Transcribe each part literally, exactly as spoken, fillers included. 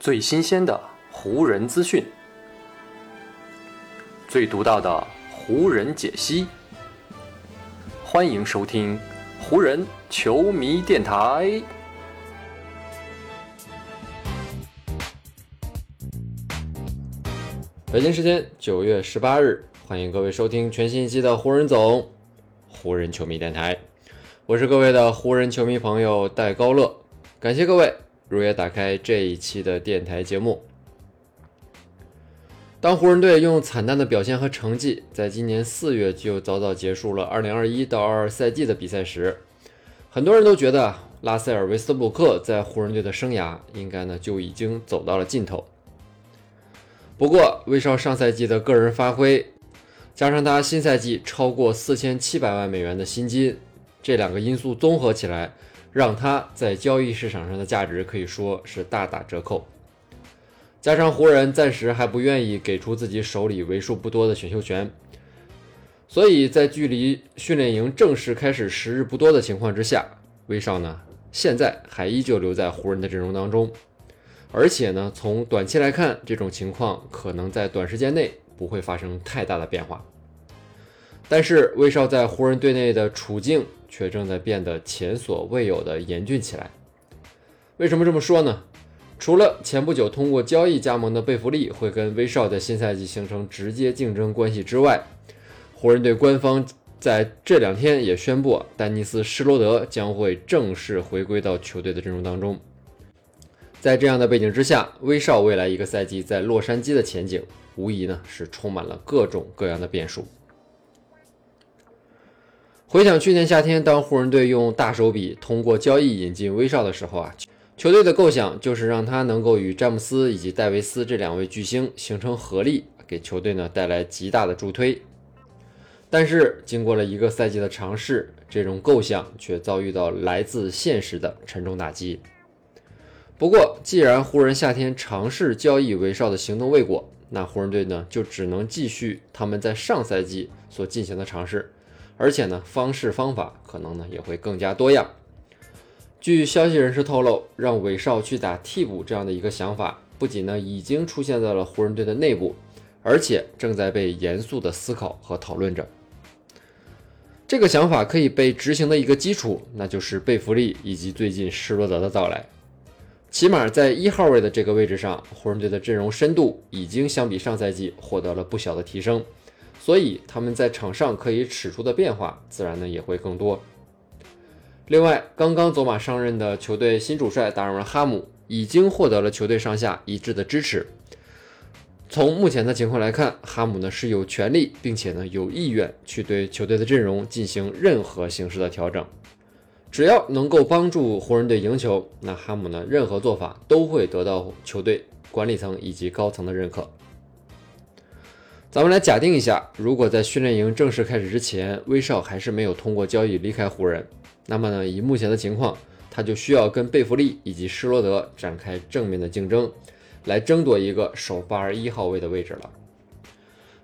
最新鲜的湖人资讯，最独到的湖人解析，欢迎收听湖人球迷电台。北京时间九月十八日，欢迎各位收听全新一期的湖人总湖人球迷电台，我是各位的湖人球迷朋友戴高乐，感谢各位如约打开这一期的电台节目。当湖人队用惨淡的表现和成绩在今年四月就早早结束了 二零二一到二二 赛季的比赛时，很多人都觉得拉塞尔·韦斯特布鲁克在湖人队的生涯应该呢就已经走到了尽头。不过威少上赛季的个人发挥，加上他新赛季超过四千七百万美元的薪金，这两个因素综合起来，让他在交易市场上的价值可以说是大打折扣。加上湖人暂时还不愿意给出自己手里为数不多的选秀权，所以在距离训练营正式开始时日不多的情况之下，威少呢现在还依旧留在湖人的阵容当中，而且呢从短期来看，这种情况可能在短时间内不会发生太大的变化。但是威少在湖人队内的处境却正在变得前所未有的严峻起来。为什么这么说呢？除了前不久通过交易加盟的贝弗利会跟威少在新赛季形成直接竞争关系之外，湖人队官方在这两天也宣布丹尼斯·施罗德将会正式回归到球队的阵容当中。在这样的背景之下，威少未来一个赛季在洛杉矶的前景无疑呢是充满了各种各样的变数。回想去年夏天，当湖人队用大手笔通过交易引进威少的时候啊，球队的构想就是让他能够与詹姆斯以及戴维斯这两位巨星形成合力，给球队呢带来极大的助推。但是经过了一个赛季的尝试，这种构想却遭遇到来自现实的沉重打击。不过既然湖人夏天尝试交易威少的行动未果，那湖人队呢就只能继续他们在上赛季所进行的尝试，而且呢方式方法可能呢也会更加多样。据消息人士透露，让韦少去打替补这样的一个想法不仅呢已经出现在了湖人队的内部，而且正在被严肃的思考和讨论着。这个想法可以被执行的一个基础，那就是贝弗利以及最近施罗德的到来。起码在一号位的这个位置上，湖人队的阵容深度已经相比上赛季获得了不小的提升，所以他们在场上可以使出的变化自然呢也会更多。另外，刚刚走马上任的球队新主帅达尔文哈姆已经获得了球队上下一致的支持。从目前的情况来看，哈姆呢是有权利并且呢有意愿去对球队的阵容进行任何形式的调整，只要能够帮助湖人队赢球，那哈姆呢任何做法都会得到球队管理层以及高层的认可。咱们来假定一下，如果在训练营正式开始之前，威少还是没有通过交易离开湖人，那么呢，以目前的情况，他就需要跟贝弗利以及施罗德展开正面的竞争，来争夺一个首发一号位的位置了。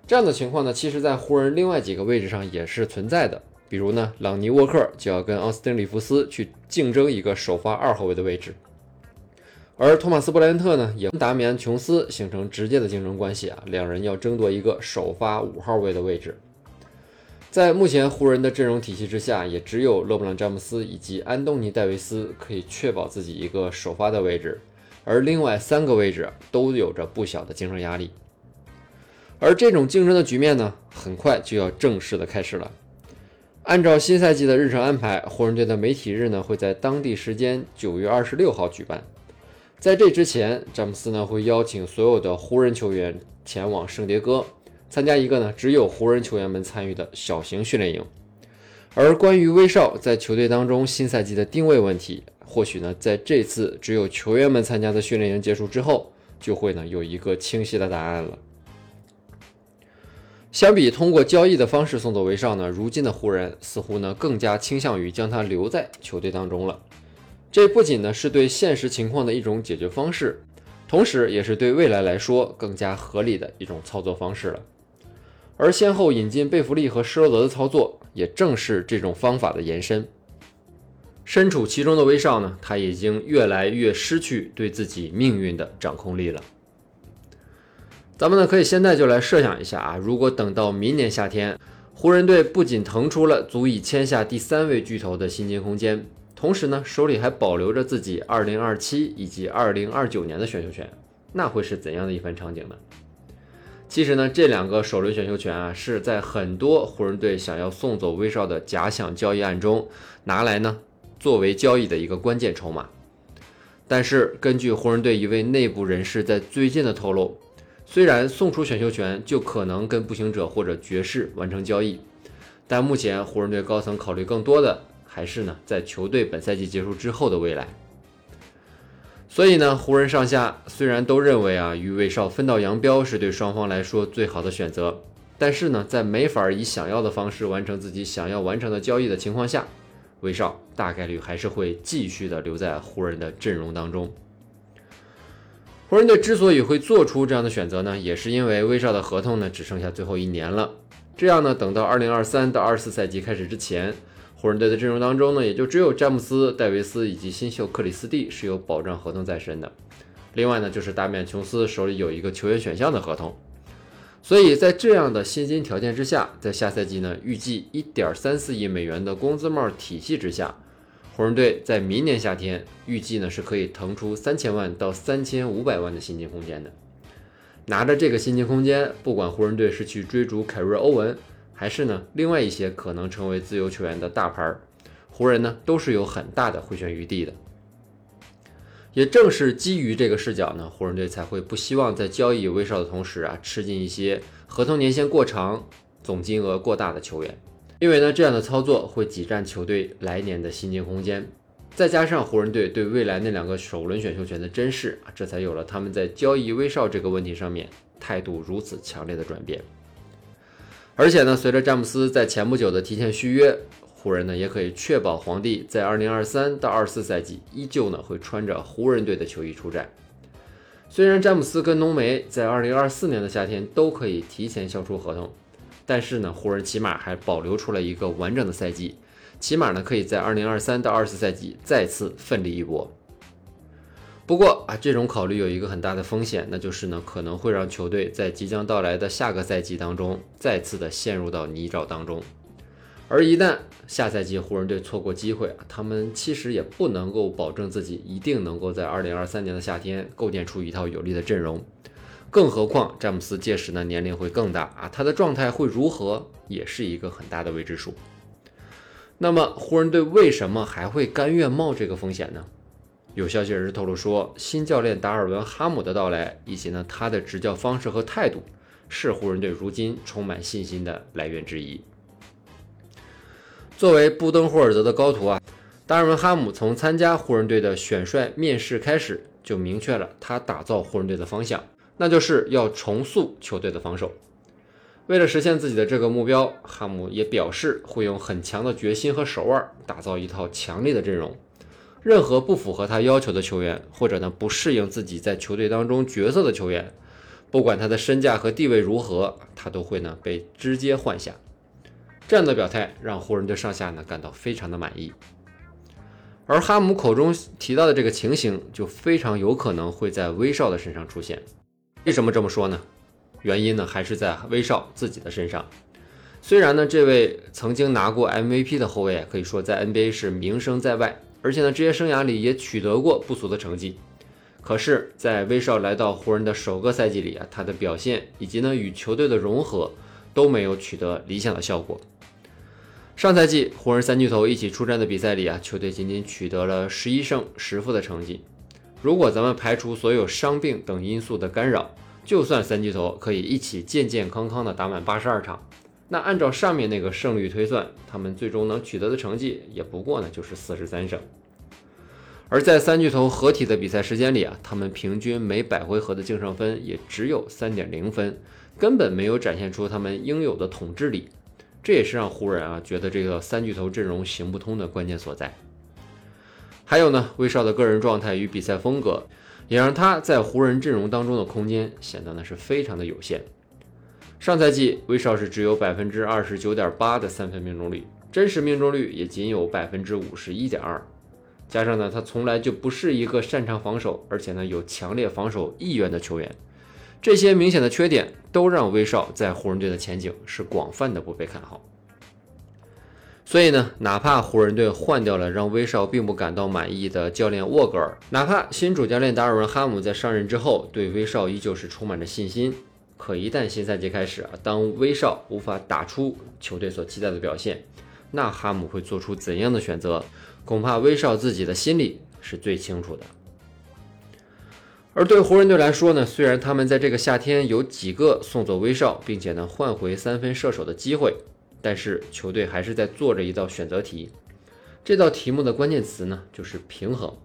这样的情况呢，其实在湖人另外几个位置上也是存在的，比如呢，朗尼·沃克就要跟奥斯汀·里弗斯去竞争一个首发二号位的位置。而托马斯·布莱恩特呢，也跟达米安·琼斯形成直接的竞争关系啊，两人要争夺一个首发五号位的位置。在目前湖人的阵容体系之下，也只有勒布朗·詹姆斯以及安东尼·戴维斯可以确保自己一个首发的位置，而另外三个位置都有着不小的竞争压力。而这种竞争的局面呢，很快就要正式的开始了。按照新赛季的日程安排，湖人队的媒体日呢会在当地时间九月二十六号举办。在这之前，詹姆斯呢会邀请所有的湖人球员前往圣迭戈，参加一个呢只有湖人球员们参与的小型训练营。而关于威少在球队当中新赛季的定位问题，或许呢在这次只有球员们参加的训练营结束之后，就会呢有一个清晰的答案了。相比通过交易的方式送走威少呢，如今的湖人似乎呢更加倾向于将他留在球队当中了。这不仅呢是对现实情况的一种解决方式，同时也是对未来来说更加合理的一种操作方式了。而先后引进贝弗利和施罗德的操作，也正是这种方法的延伸。身处其中的威少呢，他已经越来越失去对自己命运的掌控力了。咱们呢可以现在就来设想一下啊，如果等到明年夏天，湖人队不仅腾出了足以签下第三位巨头的薪金空间，同时呢手里还保留着自己二零二七以及二零二九年的选秀权，那会是怎样的一番场景呢？其实呢，这两个首轮选秀权啊，是在很多湖人队想要送走威少的假想交易案中拿来呢作为交易的一个关键筹码。但是根据湖人队一位内部人士在最近的透露，虽然送出选秀权就可能跟步行者或者爵士完成交易，但目前湖人队高层考虑更多的还是呢在球队本赛季结束之后的未来。所以呢，湖人上下虽然都认为啊，与威少分道扬镳是对双方来说最好的选择，但是呢，在没法以想要的方式完成自己想要完成的交易的情况下，威少大概率还是会继续的留在湖人的阵容当中。湖人队之所以会做出这样的选择呢，也是因为威少的合同呢只剩下最后一年了，这样呢，等到二零二三到二十四赛季开始之前，湖人队的阵容当中呢，也就只有詹姆斯、戴维斯以及新秀克里斯蒂是有保障合同在身的。另外呢，就是达米安·琼斯手里有一个球员选项的合同。所以在这样的薪金条件之下，在下赛季呢，预计 一点三四亿美元的工资帽体系之下，湖人队在明年夏天预计呢是可以腾出三千万到三千五百万的薪金空间的。拿着这个薪金空间，不管湖人队是去追逐凯瑞·欧文，还是呢，另外一些可能成为自由球员的大牌，湖人呢都是有很大的回旋余地的。也正是基于这个视角呢，湖人队才会不希望在交易威少的同时啊，吃进一些合同年限过长、总金额过大的球员，因为呢这样的操作会挤占球队来年的薪金空间。再加上湖人队对未来那两个首轮选秀权的珍视，这才有了他们在交易威少这个问题上面态度如此强烈的转变。而且呢，随着詹姆斯在前不久的提前续约，湖人呢也可以确保皇帝在二零二三到二十四赛季依旧呢会穿着湖人队的球衣出战。虽然詹姆斯跟浓眉在二零二四年的夏天都可以提前消除合同，但是呢，湖人起码还保留出了一个完整的赛季，起码呢可以在二零二三到二十四赛季再次奋力一搏。不过啊，这种考虑有一个很大的风险，那就是呢可能会让球队在即将到来的下个赛季当中再次的陷入到泥沼当中。而一旦下赛季湖人队错过机会，他们其实也不能够保证自己一定能够在二零二三年的夏天构建出一套有力的阵容。更何况詹姆斯届时呢年龄会更大啊，他的状态会如何也是一个很大的未知数。那么湖人队为什么还会甘愿冒这个风险呢？有消息人士透露说，新教练达尔文·哈姆的到来以及呢他的执教方式和态度，是湖人队如今充满信心的来源之一。作为布登霍尔德的高徒啊，达尔文·哈姆从参加湖人队的选帅面试开始，就明确了他打造湖人队的方向，那就是要重塑球队的防守。为了实现自己的这个目标，哈姆也表示会用很强的决心和手腕打造一套强力的阵容。任何不符合他要求的球员，或者呢不适应自己在球队当中角色的球员，不管他的身价和地位如何，他都会呢被直接换下。这样的表态让湖人队上下呢感到非常的满意。而哈姆口中提到的这个情形，就非常有可能会在威少的身上出现。为什么这么说呢？原因呢还是在威少自己的身上。虽然呢这位曾经拿过 M V P 的后卫可以说在 N B A 是名声在外，而且呢，职业生涯里也取得过不俗的成绩。可是，在威少来到湖人的首个赛季里啊，他的表现以及呢与球队的融合都没有取得理想的效果。上赛季湖人三巨头一起出战的比赛里啊，球队仅仅取得了十一胜十负的成绩。如果咱们排除所有伤病等因素的干扰，就算三巨头可以一起健健康康的打满八十二场，那按照上面那个胜率推算，他们最终能取得的成绩也不过呢就是四十三胜。而在三巨头合体的比赛时间里啊，他们平均每百回合的净胜分也只有 三点零分，根本没有展现出他们应有的统治力。这也是让湖人啊觉得这个三巨头阵容行不通的关键所在。还有呢，威少的个人状态与比赛风格，也让他在湖人阵容当中的空间显得呢是非常的有限。上赛季威少是只有 百分之二十九点八 的三分命中率，真实命中率也仅有 百分之五十一点二，加上呢，他从来就不是一个擅长防守，而且呢有强烈防守意愿的球员。这些明显的缺点都让威少在湖人队的前景是广泛的不被看好。所以呢，哪怕湖人队换掉了让威少并不感到满意的教练沃格尔，哪怕新主教练达尔文哈姆在上任之后对威少依旧是充满着信心，可一旦新赛季开始啊，当威少无法打出球队所期待的表现，那哈姆会做出怎样的选择，恐怕威少自己的心里是最清楚的。而对湖人队来说呢，虽然他们在这个夏天有几个送走威少并且呢换回三分射手的机会，但是球队还是在做着一道选择题。这道题目的关键词呢就是平衡。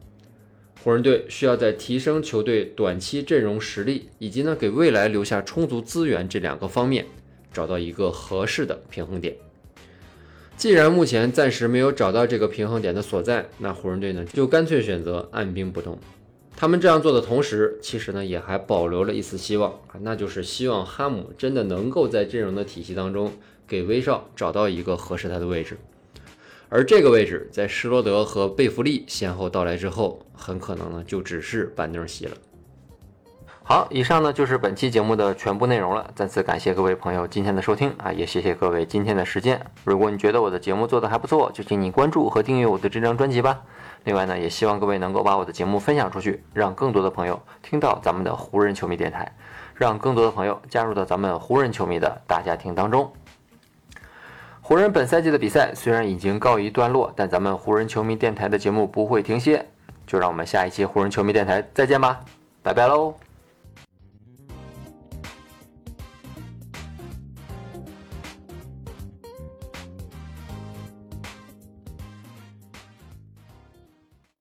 湖人队需要在提升球队短期阵容实力以及呢给未来留下充足资源这两个方面找到一个合适的平衡点。既然目前暂时没有找到这个平衡点的所在，那湖人队呢就干脆选择按兵不动。他们这样做的同时，其实呢也还保留了一丝希望，那就是希望哈姆真的能够在阵容的体系当中给威少找到一个合适他的位置。而这个位置在施罗德和贝弗利先后到来之后，很可能呢就只是板凳席了。好，以上呢就是本期节目的全部内容了，再次感谢各位朋友今天的收听啊，也谢谢各位今天的时间。如果你觉得我的节目做得还不错，就请你关注和订阅我的这张专辑吧。另外呢，也希望各位能够把我的节目分享出去，让更多的朋友听到咱们的湖人球迷电台，让更多的朋友加入到咱们湖人球迷的大家庭当中。湖人本赛季的比赛虽然已经告一段落，但咱们湖人球迷电台的节目不会停歇，就让我们下一期湖人球迷电台再见吧，拜拜喽。